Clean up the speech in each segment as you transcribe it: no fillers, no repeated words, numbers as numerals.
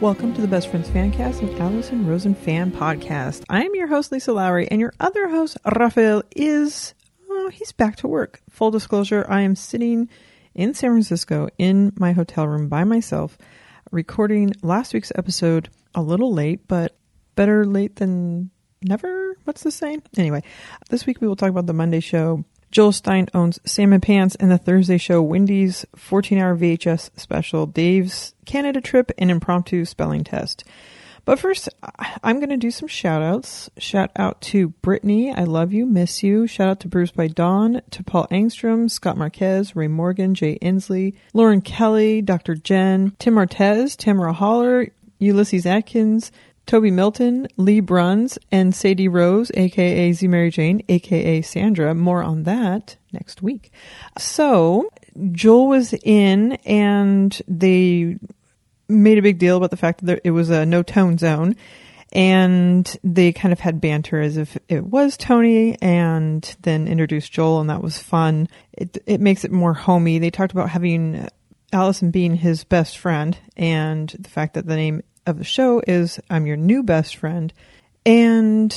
Welcome to the Best Friends Fancast and Alison Rosen Fan Podcast. I am your host, Lisa Lowry, and your other host, Rafael, is... oh, he's back to work. Full disclosure, I am sitting in San Francisco in my hotel room by myself, recording last week's episode a little late, but better late than never? What's the saying? Anyway, this week we will talk about the Monday show, Joel Stein Owns Salmon Pants, and the Thursday show, Wendy's 14-hour VHS special, Dave's Canada trip, and impromptu spelling test. But first, I'm going to do some shout-outs. Shout out to Brittany. I love you. Miss you. Shout out to Bruce by Dawn, to Paul Angstrom, Scott Marquez, Ray Morgan, Jay Inslee, Lauren Kelly, Dr. Jen, Tim Martez, Tamara Holler, Ulysses Atkins, Toby Milton, Lee Bruns, and Sadie Rose, aka Z Mary Jane, aka Sandra. More on that next week. So Joel was in, and they made a big deal about the fact that it was a no tone zone, and they kind of had banter as if it was Tony, and then introduced Joel, and that was fun. It makes it more homey. They talked about having Allison being his best friend, and the fact that the name of the show is I'm Your New Best Friend. And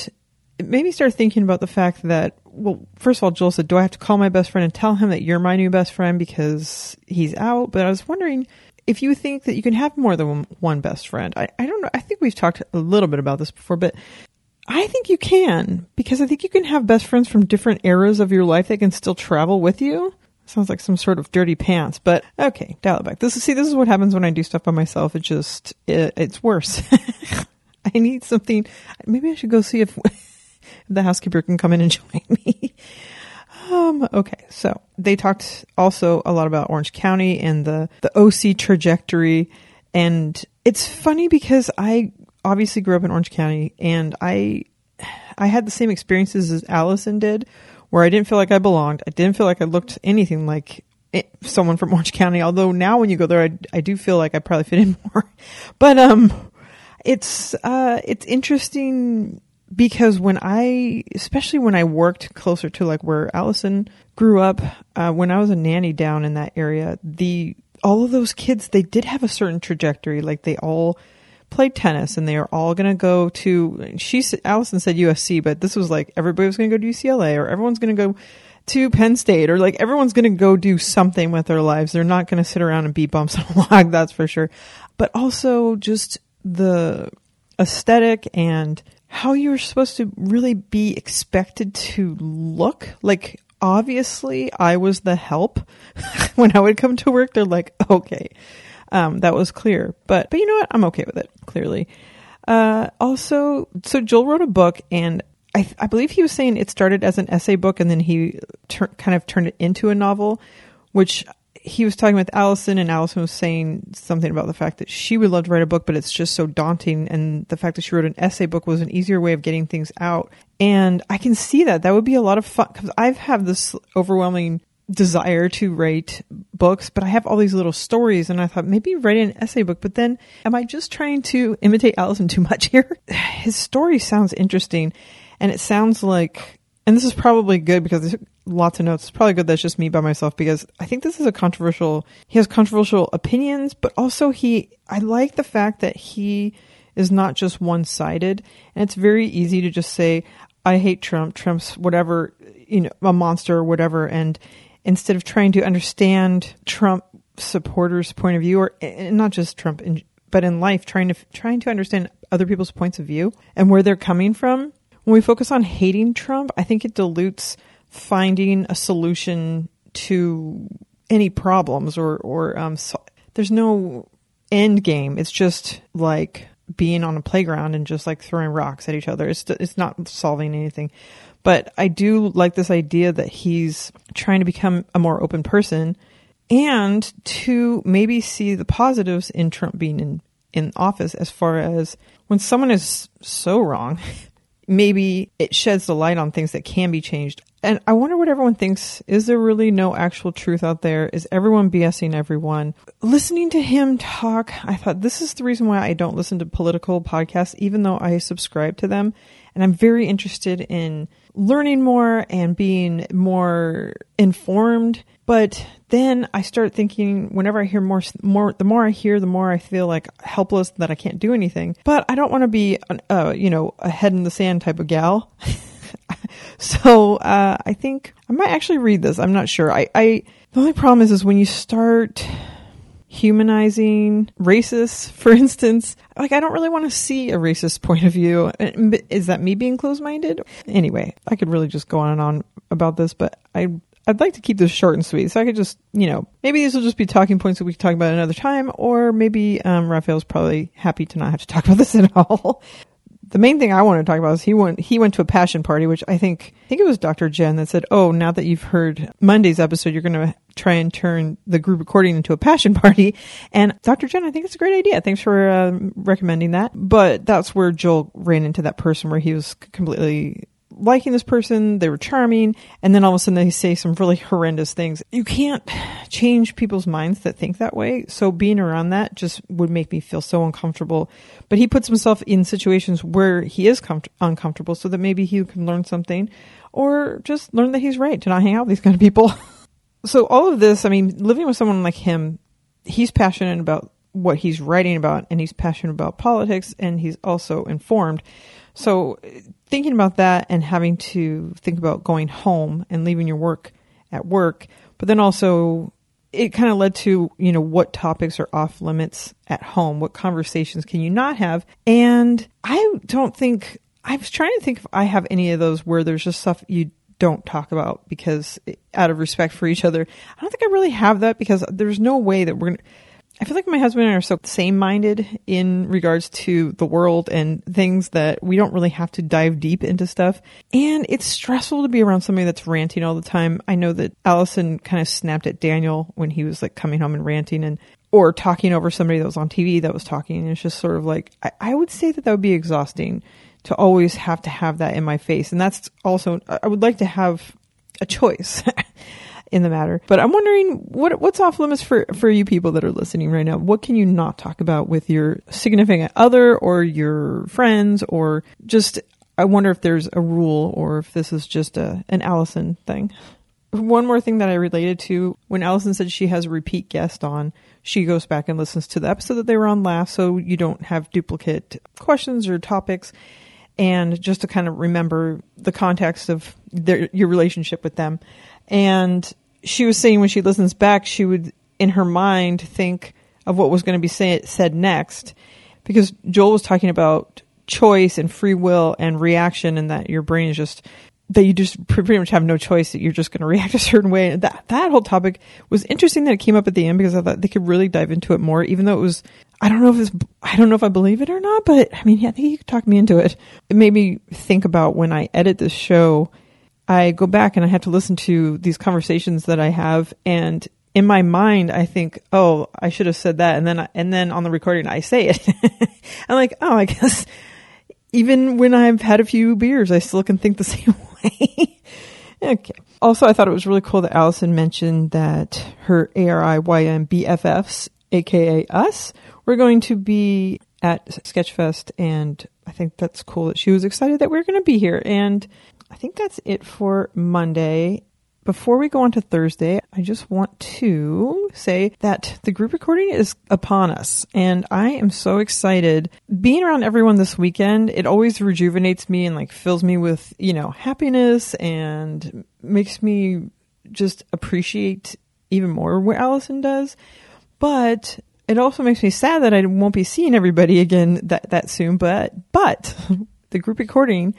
it made me start thinking about the fact that, well, first of all, Joel said, do I have to call my best friend and tell him that you're my new best friend because he's out? But I was wondering if you think that you can have more than one best friend. I don't know. I think we've talked a little bit about this before, but I think you can, because I think you can have best friends from different eras of your life that can still travel with you. Sounds like some sort of dirty pants, but okay, dial it back. This is what happens when I do stuff by myself. It's worse. I need something. Maybe I should go see if the housekeeper can come in and join me. Okay, so they talked also a lot about Orange County and the OC trajectory. And it's funny because I obviously grew up in Orange County, and I had the same experiences as Allison did, where I didn't feel like I belonged. I didn't feel like I looked anything like someone from Orange County. Although now when you go there, I do feel like I probably fit in more. But it's interesting because especially when I worked closer to like where Allison grew up, when I was a nanny down in that area, all of those kids, they did have a certain trajectory. Like they all played tennis, and they are all going to go to, Allison said USC, but this was like everybody was going to go to UCLA, or everyone's going to go to Penn State, or like everyone's going to go do something with their lives. They're not going to sit around and beat bumps on a log, that's for sure. But also just the aesthetic and how you're supposed to really be expected to look. Like, obviously I was the help. When I would come to work, they're like, okay. That was clear, but you know what? I'm okay with it, clearly. Also, so Joel wrote a book, and I believe he was saying it started as an essay book, and then he kind of turned it into a novel, which he was talking with Allison, and Allison was saying something about the fact that she would love to write a book, but it's just so daunting, and the fact that she wrote an essay book was an easier way of getting things out. And I can see that. That would be a lot of fun, because I've had this overwhelming desire to write books, but I have all these little stories, and I thought maybe write an essay book, but then am I just trying to imitate Allison too much here? His story sounds interesting, and it sounds like, and this is probably good because there's lots of notes. It's probably good that's just me by myself, because I think this is he has controversial opinions, but also I like the fact that he is not just one-sided, and it's very easy to just say, I hate Trump, Trump's whatever, you know, a monster or whatever, and instead of trying to understand Trump supporters' point of view, or not just Trump, but in life, trying to understand other people's points of view and where they're coming from. When we focus on hating Trump, I think it dilutes finding a solution to any problems, or there's no end game. It's just like being on a playground and just like throwing rocks at each other. It's not solving anything. But I do like this idea that he's trying to become a more open person, and to maybe see the positives in Trump being in office, as far as when someone is so wrong, maybe it sheds the light on things that can be changed. And I wonder what everyone thinks. Is there really no actual truth out there? Is everyone BSing everyone? Listening to him talk, I thought, this is the reason why I don't listen to political podcasts, even though I subscribe to them. And I'm very interested in learning more and being more informed. But then I start thinking, whenever I hear more, the more I hear, the more I feel like helpless, that I can't do anything. But I don't want to be, a head in the sand type of gal. So I think I might actually read this. I'm not sure. The only problem is when you start humanizing racists, for instance, like I don't really want to see a racist point of view. Is that me being closed-minded? Anyway, I could really just go on and on about this, but I'd like to keep this short and sweet. So I could just, maybe these will just be talking points that we can talk about another time, or maybe Rafael's probably happy to not have to talk about this at all. The main thing I want to talk about is he went to a passion party, which I think it was Dr. Jen that said, oh, now that you've heard Monday's episode, you're going to try and turn the group recording into a passion party. And Dr. Jen, I think it's a great idea. Thanks for recommending that. But that's where Joel ran into that person where he was completely liking this person. They were charming. And then all of a sudden they say some really horrendous things. You can't change people's minds that think that way. So being around that just would make me feel so uncomfortable. But he puts himself in situations where he is uncomfortable so that maybe he can learn something or just learn that he's right to not hang out with these kind of people. So all of this, I mean, living with someone like him, he's passionate about what he's writing about, and he's passionate about politics, and he's also informed. So thinking about that and having to think about going home and leaving your work at work, but then also it kind of led to, what topics are off limits at home? What conversations can you not have? And I was trying to think if I have any of those where there's just stuff you don't talk about because out of respect for each other. I don't think I really have that because there's no way that I feel like my husband and I are so same-minded in regards to the world and things that we don't really have to dive deep into stuff. And it's stressful to be around somebody that's ranting all the time. I know that Alison kind of snapped at Daniel when he was like coming home and ranting or talking over somebody that was on TV that was talking. And it's just sort of like, I would say that would be exhausting to always have to have that in my face. And that's also, I would like to have a choice in the matter. But I'm wondering what's off limits for you people that are listening right now. What can you not talk about with your significant other or your friends, or just, I wonder if there's a rule or if this is just an Alison thing. One more thing that I related to, when Alison said she has a repeat guest on, she goes back and listens to the episode that they were on last, so you don't have duplicate questions or topics. And just to kind of remember the context of your relationship with them. And she was saying when she listens back, she would, in her mind, think of what was going to be said next. Because Joel was talking about choice and free will and reaction, and that your brain is just, that you just pretty much have no choice, that you're just going to react a certain way. That whole topic was interesting that it came up at the end, because I thought they could really dive into it more, even though it was, I don't know if I believe it or not, but I mean, yeah, I think you could talk me into it. It made me think about when I edit this show, I go back and I have to listen to these conversations that I have, and in my mind I think, oh, I should have said that, and then on the recording I say it. I'm like, oh, I guess even when I've had a few beers, I still can think the same way. Okay. Also, I thought it was really cool that Alison mentioned that her ARIYM BFFs, aka us, were going to be at Sketchfest, and I think that's cool that she was excited that we're going to be here. And I think that's it for Monday. Before we go on to Thursday, I just want to say that the group recording is upon us, and I am so excited. Being around everyone this weekend, it always rejuvenates me and like fills me with, happiness, and makes me just appreciate even more what Alison does. But it also makes me sad that I won't be seeing everybody again that soon. But the group recording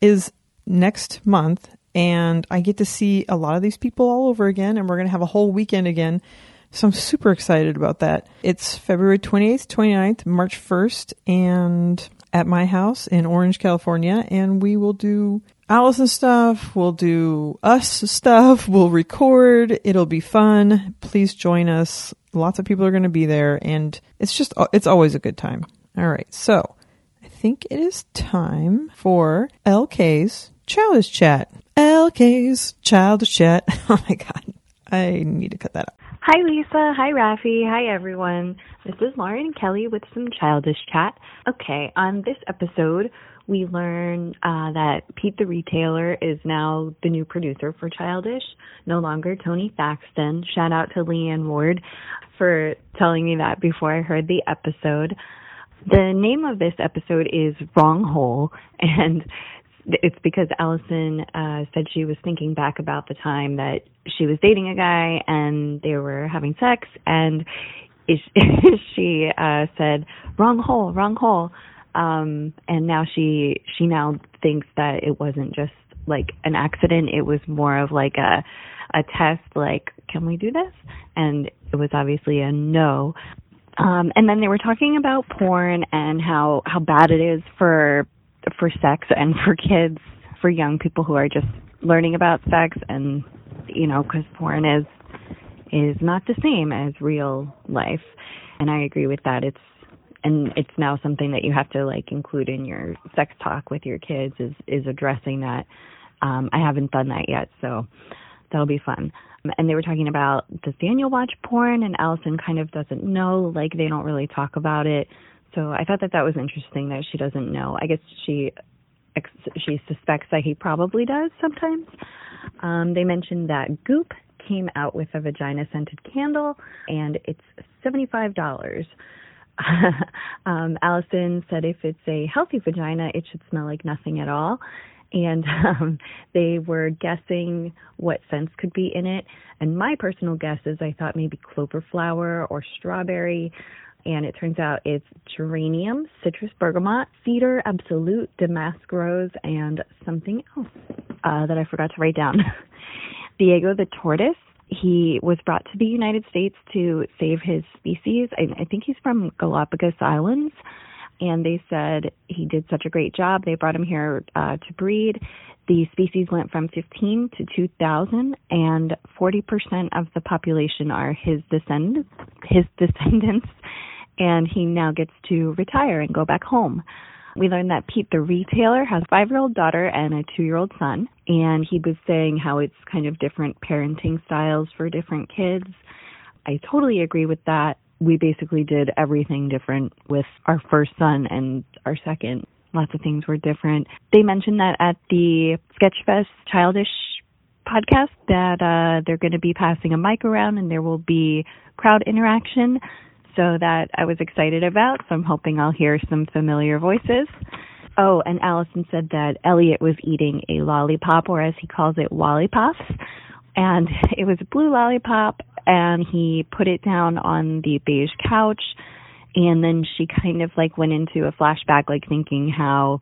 is next month, and I get to see a lot of these people all over again, and we're going to have a whole weekend again. So I'm super excited about that. It's February 28th, 29th, March 1st, and at my house in Orange, California, and we will do Alison stuff, we'll do us stuff, we'll record, it'll be fun. Please join us. Lots of people are going to be there, and it's always a good time. All right, so I think it is time for LK's Childish Chat. LK's Childish Chat. Oh my God, I need to cut that out. Hi, Lisa. Hi, Rafi. Hi, everyone. This is Lauren Kelly with some Childish Chat. Okay, on this episode, we learn that Pete the Retailer is now the new producer for Childish, no longer Tony Thaxton. Shout out to Leanne Ward for telling me that before I heard the episode. The name of this episode is Wrong Hole, and it's because Alison said she was thinking back about the time that she was dating a guy and they were having sex, and she said, wrong hole, and now she now thinks that it wasn't just like an accident, it was more of like a test, like, can we do this? And it was obviously a no. And then they were talking about porn and how bad it is for sex and for kids, for young people who are just learning about sex, and, you know, because porn is not the same as real life. And I agree with that. It's now something that you have to, like, include in your sex talk with your kids, is addressing that. I haven't done that yet, so that'll be fun. And they were talking about, does Daniel watch porn? And Allison kind of doesn't know, like, they don't really talk about it. So I thought that was interesting that she doesn't know. I guess she suspects that he probably does sometimes. They mentioned that Goop came out with a vagina-scented candle, and it's $75. Allison said if it's a healthy vagina, it should smell like nothing at all. And they were guessing what scents could be in it. And my personal guess is I thought maybe clover flower or strawberry. And it turns out it's geranium, citrus bergamot, cedar, absolute, damask rose, and something else that I forgot to write down. Diego the tortoise, he was brought to the United States to save his species. I think he's from Galapagos Islands. And they said he did such a great job. They brought him here to breed. The species went from 15 to 2,000, and 40% of the population are his descendants. And he now gets to retire and go back home. We learned that Pete the Retailer has a 5-year-old daughter and a 2-year-old son. And he was saying how it's kind of different parenting styles for different kids. I totally agree with that. We basically did everything different with our first son and our second. Lots of things were different. They mentioned that at the Sketchfest Childish podcast that they're going to be passing a mic around and there will be crowd interaction. So that I was excited about, so I'm hoping I'll hear some familiar voices. Oh, and Allison said that Elliot was eating a lollipop, or as he calls it, lollipops. And it was a blue lollipop, and he put it down on the beige couch. And then she kind of, like, went into a flashback, like, thinking how,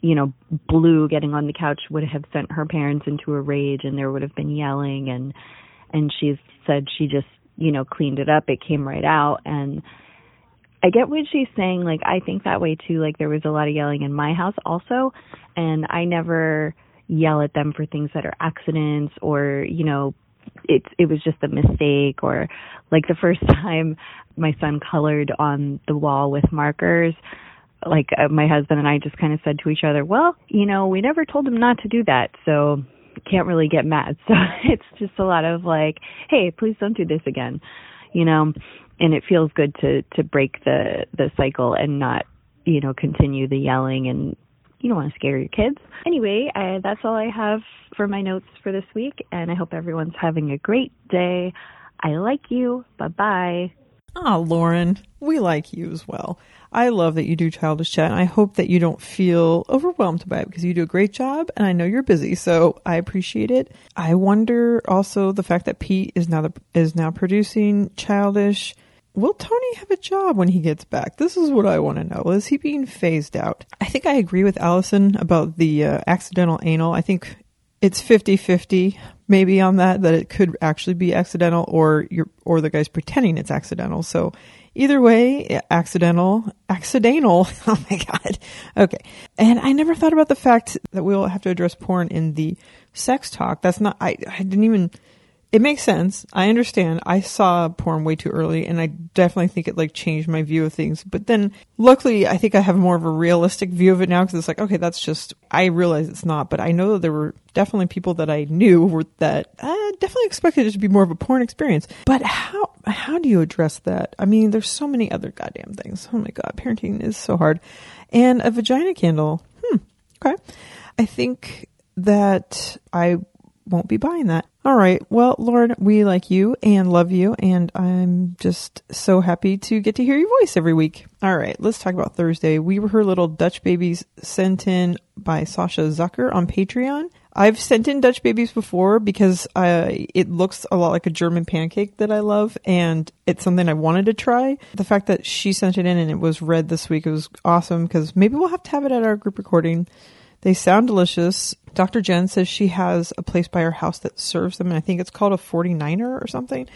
you know, blue getting on the couch would have sent her parents into a rage, and there would have been yelling. And she said she just, you know, cleaned it up. It came right out. And I get what she's saying. Like, I think that way too. Like, there was a lot of yelling in my house also. And I never yell at them for things that are accidents or, you know, it was just a mistake. Or, like, the first time my son colored on the wall with markers, like, my husband and I just kind of said to each other, well, you know, we never told him not to do that, so can't really get mad. So it's just a lot of, like, hey, please don't do this again, you know. And it feels good to break the cycle and not, you know, continue the yelling, and you don't want to scare your kids. Anyway, that's all I have for my notes for this week, and I hope everyone's having a great day. I like you. Bye-bye. Oh, Lauren, we like you as well. I love that you do Childish Chat, and I hope that you don't feel overwhelmed by it, because you do a great job, and I know you're busy, so I appreciate it. I wonder also the fact that Pete is now producing Childish. Will Tony have a job when he gets back? This is what I want to know. Is he being phased out? I think I agree with Allison about the accidental anal. I think it's 50-50 maybe on that it could actually be accidental, or the guy's pretending it's accidental. So either way, accidental. Oh my God. Okay. And I never thought about the fact that we'll have to address porn in the sex talk. That's not, I didn't even It makes sense. I understand. I saw porn way too early, and I definitely think it like changed my view of things. But then luckily, I think I have more of a realistic view of it now, because it's like, okay, that's just, I realize it's not. But I know that there were definitely people that I knew were that definitely expected it to be more of a porn experience. But how do you address that? I mean, there's so many other goddamn things. Oh my God, parenting is so hard. And a vagina candle. Okay. I think that I won't be buying that. All right. Well, Lauren, we like you and love you. And I'm just so happy to get to hear your voice every week. All right. Let's talk about Thursday. We were her little Dutch babies sent in by Sasha Zucker on Patreon. I've sent in Dutch babies before because it looks a lot like a German pancake that I love, and it's something I wanted to try. The fact that she sent it in and it was read this week, it was awesome, because maybe we'll have to have it at our group recording. They sound delicious. Dr. Jen says she has a place by her house that serves them, and I think it's called a 49er or something.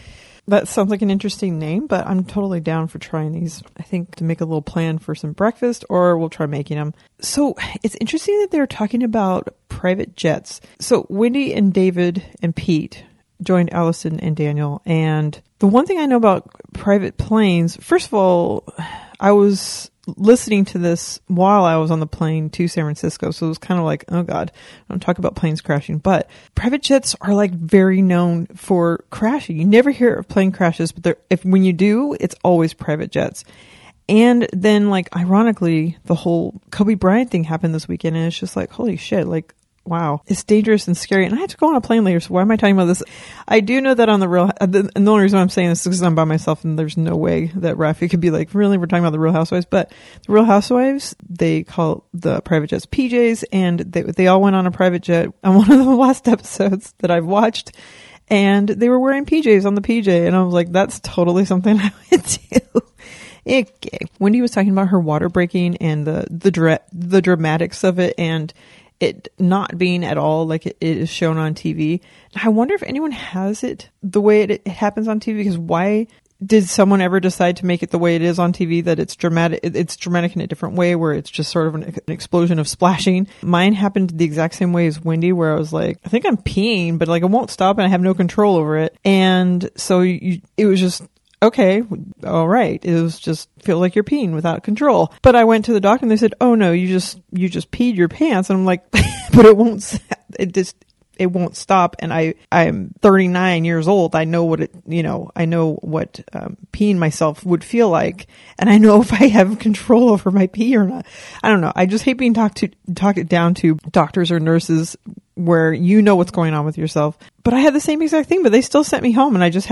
That sounds like an interesting name, but I'm totally down for trying these. I think to make a little plan for some breakfast, or we'll try making them. So it's interesting that they're talking about private jets. So Wendy and David and Pete joined Allison and Daniel. And the one thing I know about private planes, first of all, I was listening to this while I was on the plane to San Francisco. So it was kind of like, oh God, I don't talk about planes crashing, but private jets are like very known for crashing. You never hear of plane crashes, but when you do, it's always private jets. And then like, ironically, the whole Kobe Bryant thing happened this weekend, and it's just like, holy shit, like, wow, it's dangerous and scary. And I have to go on a plane later, so why am I talking about this? I do know that on the Real... And the only reason I'm saying this is because I'm by myself, and there's no way that Rafi could be like, really, we're talking about the Real Housewives? But the Real Housewives, they call the private jets PJs, and they all went on a private jet on one of the last episodes that I've watched, and they were wearing PJs on the PJ, and I was like, that's totally something I would do. Okay. Wendy was talking about her water breaking and the dramatics of it, and it not being at all like it is shown on TV. I wonder if anyone has it the way it happens on TV, because why did someone ever decide to make it the way it is on TV, that it's dramatic in a different way, where it's just sort of an explosion of splashing? Mine happened the exact same way as Wendy, where I was like, I think I'm peeing, but like it won't stop and I have no control over it. And so it was just, okay, all right. It was just feel like you're peeing without control. But I went to the doctor and they said, oh no, you just peed your pants. And I'm like, but it won't stop. And I'm 39 years old. I know what peeing myself would feel like. And I know if I have control over my pee or not. I don't know. I just hate being talked down to doctors or nurses, where you know what's going on with yourself. But I had the same exact thing, but they still sent me home, and I just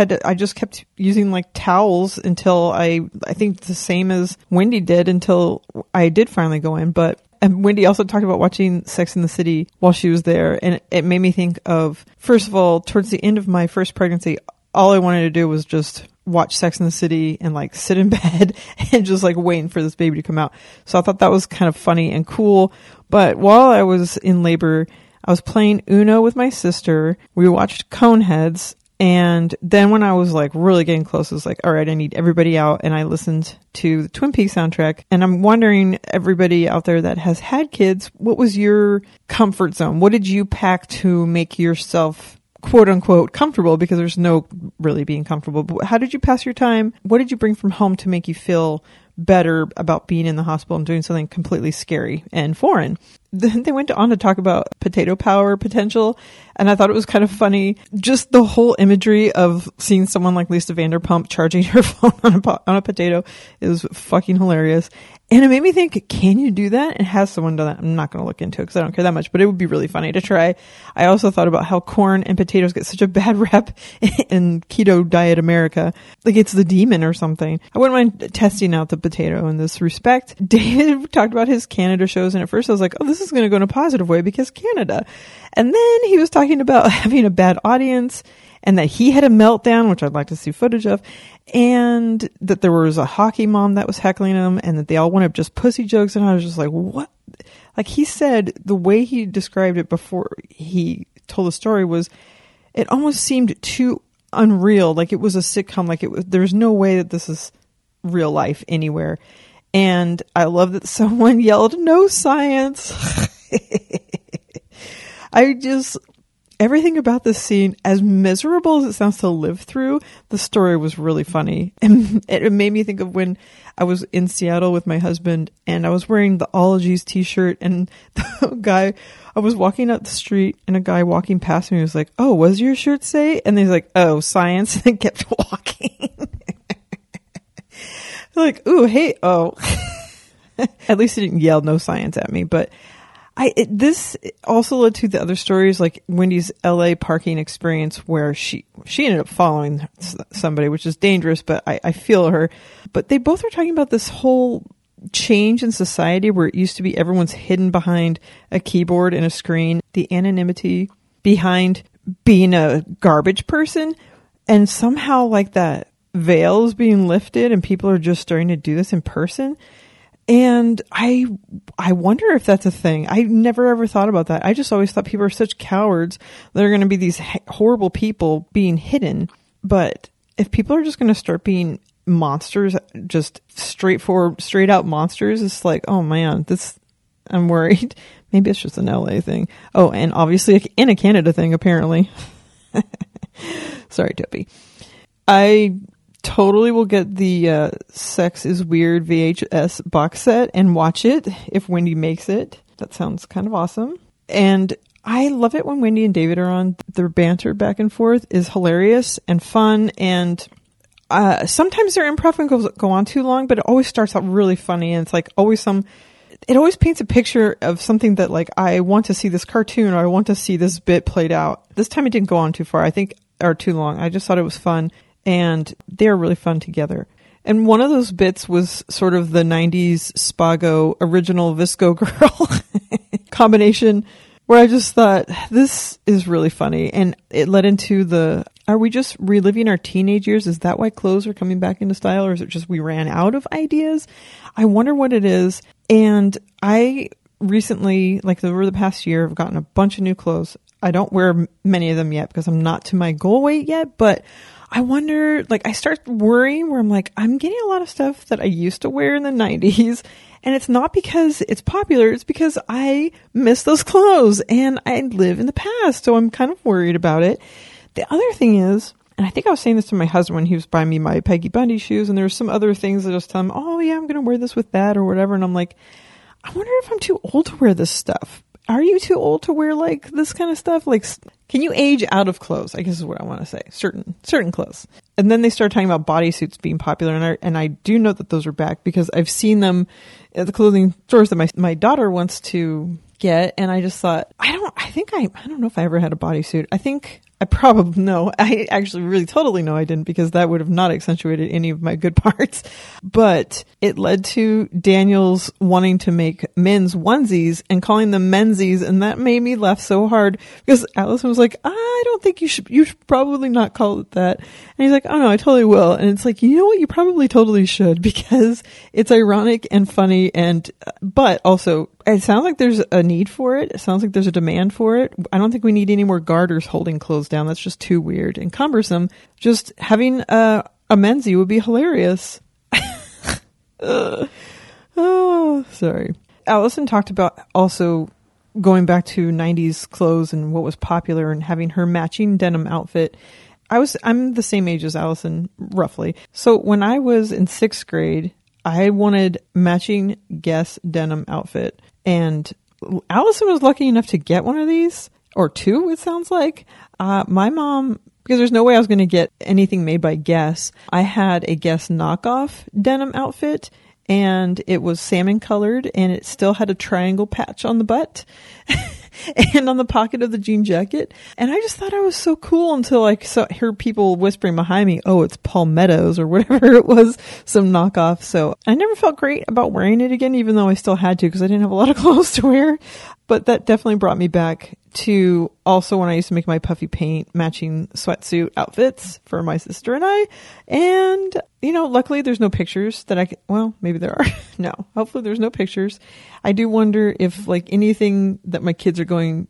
kept using like towels until I think the same as Wendy did, until I did finally go in. And Wendy also talked about watching Sex and the City while she was there, and it made me think of, first of all, towards the end of my first pregnancy, all I wanted to do was just watch Sex and the City and like sit in bed and just like waiting for this baby to come out. So I thought that was kind of funny and cool. But while I was in labor, I was playing Uno with my sister. We watched Coneheads. And then when I was like really getting close, I was like, all right, I need everybody out. And I listened to the Twin Peaks soundtrack. And I'm wondering, everybody out there that has had kids, what was your comfort zone? What did you pack to make yourself quote unquote comfortable? Because there's no really being comfortable. But how did you pass your time? What did you bring from home to make you feel better about being in the hospital and doing something completely scary and foreign? Then they went on to talk about potato power potential, and I thought it was kind of funny, just the whole imagery of seeing someone like Lisa Vanderpump charging her phone on a potato is fucking hilarious. And it made me think, can you do that? And has someone done that? I'm not going to look into it because I don't care that much, but it would be really funny to try. I also thought about how corn and potatoes get such a bad rep in keto diet America. Like it's the demon or something. I wouldn't mind testing out the potato in this respect. David talked about his Canada shows, and at first I was like, oh, this is going to go in a positive way because Canada. And then he was talking about having a bad audience, and that he had a meltdown, which I'd like to see footage of, and that there was a hockey mom that was heckling him, and that they all went up just pussy jokes. And I was just like, what? Like he said, the way he described it before he told the story was, it almost seemed too unreal. Like it was a sitcom. Like there's no way that this is real life anywhere. And I love that someone yelled, no science. I just... everything about this scene, as miserable as it sounds to live through, the story was really funny. And it made me think of when I was in Seattle with my husband and I was wearing the Ologies t-shirt, and the guy, I was walking up the street and a guy walking past me was like, "Oh, what does your shirt say?" And he's like, "Oh, science," and kept walking. Like, "Ooh, hey, oh." At least he didn't yell "no science" at me, but this also led to the other stories, like Wendy's LA parking experience, where she ended up following somebody, which is dangerous, but I feel her. But they both are talking about this whole change in society where it used to be everyone's hidden behind a keyboard and a screen, the anonymity behind being a garbage person, and somehow like that veil is being lifted and people are just starting to do this in person. And I wonder if that's a thing. I never ever thought about that. I just always thought people are such cowards. They're going to be these horrible people being hidden. But if people are just going to start being monsters, just straightforward, straight out monsters, it's like, oh man, I'm worried. Maybe it's just an LA thing. Oh, and obviously in a Canada thing, apparently. Sorry, Toby. I totally will get the Sex is Weird VHS box set and watch it if Wendy makes it. That sounds kind of awesome. And I love it when Wendy and David are on. Their banter back and forth is hilarious and fun. And sometimes their improv can go on too long, but it always starts out really funny. And it's like always it always paints a picture of something that, like, I want to see this cartoon or I want to see this bit played out. This time it didn't go on too far, I think, or too long. I just thought it was fun. And they're really fun together. And one of those bits was sort of the 90s Spago original Visco Girl combination, where I just thought, this is really funny. And it led into are we just reliving our teenage years? Is that why clothes are coming back into style? Or is it just we ran out of ideas? I wonder what it is. And I recently, like over the past year, have gotten a bunch of new clothes. I don't wear many of them yet because I'm not to my goal weight yet, but I wonder, like, I start worrying where I'm like, I'm getting a lot of stuff that I used to wear in the 90s, and it's not because it's popular, it's because I miss those clothes and I live in the past, so I'm kind of worried about it. The other thing is, and I think I was saying this to my husband when he was buying me my Peggy Bundy shoes, and there were some other things that I just tell him, oh yeah, I'm going to wear this with that or whatever, and I'm like, I wonder if I'm too old to wear this stuff. Are you too old to wear, like, this kind of stuff? Like, can you age out of clothes? I guess is what I want to say. Certain clothes. And then they start talking about bodysuits being popular. And I do know that those are back because I've seen them at the clothing stores that my daughter wants to get. And I just thought, I don't know if I ever had a bodysuit. I actually really totally know I didn't, because that would have not accentuated any of my good parts. But it led to Daniel's wanting to make men's onesies and calling them menzies. And that made me laugh so hard because Allison was like, I don't think you should probably not call it that. And he's like, oh no, I totally will. And it's like, you know what? You probably totally should, because it's ironic and funny. And, but also, it sounds like there's a need for it. It sounds like there's a demand for it. I don't think we need any more garters holding clothes down. That's just too weird and cumbersome. Just having a menzie would be hilarious. Oh, sorry. Allison talked about also going back to 90s clothes and what was popular and having her matching denim outfit. I'm the same age as Allison, roughly. So when I was in 6th grade, I wanted matching Guess denim outfit. And Allison was lucky enough to get one of these, or two, it sounds like. My mom, because there's no way I was going to get anything made by Guess, I had a Guess knockoff denim outfit, and it was salmon colored, and it still had a triangle patch on the butt and on the pocket of the jean jacket. And I just thought I was so cool until I heard people whispering behind me, oh, it's Palmettos or whatever it was, some knockoff. So I never felt great about wearing it again, even though I still had to because I didn't have a lot of clothes to wear. But that definitely brought me back to also when I used to make my puffy paint matching sweatsuit outfits for my sister and I. And, you know, luckily there's no pictures that well, maybe there are. No, hopefully there's no pictures. I do wonder if, like, anything that my kids are going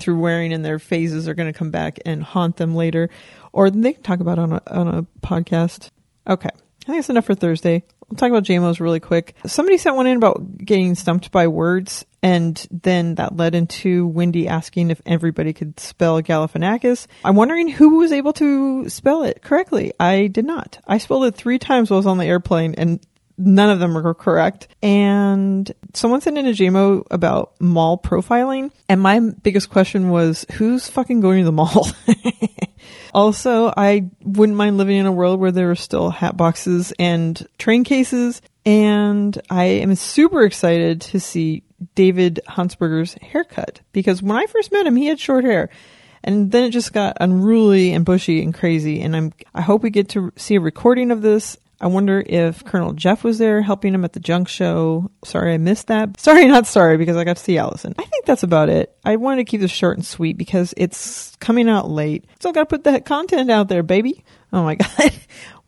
through wearing in their phases are going to come back and haunt them later, or they can talk about it on a podcast. Okay. I think it's enough for Thursday. We'll talk about JMOs really quick. Somebody sent one in about getting stumped by words, and then that led into Wendy asking if everybody could spell Galifianakis. I'm wondering who was able to spell it correctly. I did not. I spelled it 3 times while I was on the airplane, and none of them were correct. And someone sent in a JMO about mall profiling, and my biggest question was, who's fucking going to the mall? Also, I wouldn't mind living in a world where there are still hat boxes and train cases. And I am super excited to see David Huntsberger's haircut, because when I first met him, he had short hair. And then it just got unruly and bushy and crazy. And I hope we get to see a recording of this. I wonder if Colonel Jeff was there helping him at the junk show. Sorry, I missed that. Sorry, not sorry, because I got to see Allison. I think that's about it. I wanted to keep this short and sweet because it's coming out late. Still got to put that content out there, baby. Oh my God.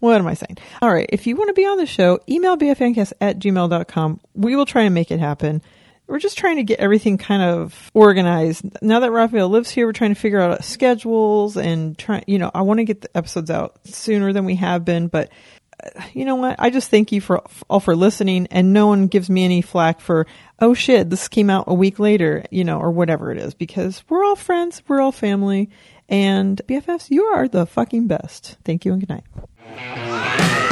What am I saying? All right. If you want to be on the show, email bfncast@gmail.com. We will try and make it happen. We're just trying to get everything kind of organized. Now that Rafael lives here, we're trying to figure out schedules and try, you know, I want to get the episodes out sooner than we have been, but you know what? I just thank you for listening, and no one gives me any flack for, oh shit, this came out a week later, you know, or whatever it is, because we're all friends, we're all family, and BFFs, you are the fucking best. Thank you and good night.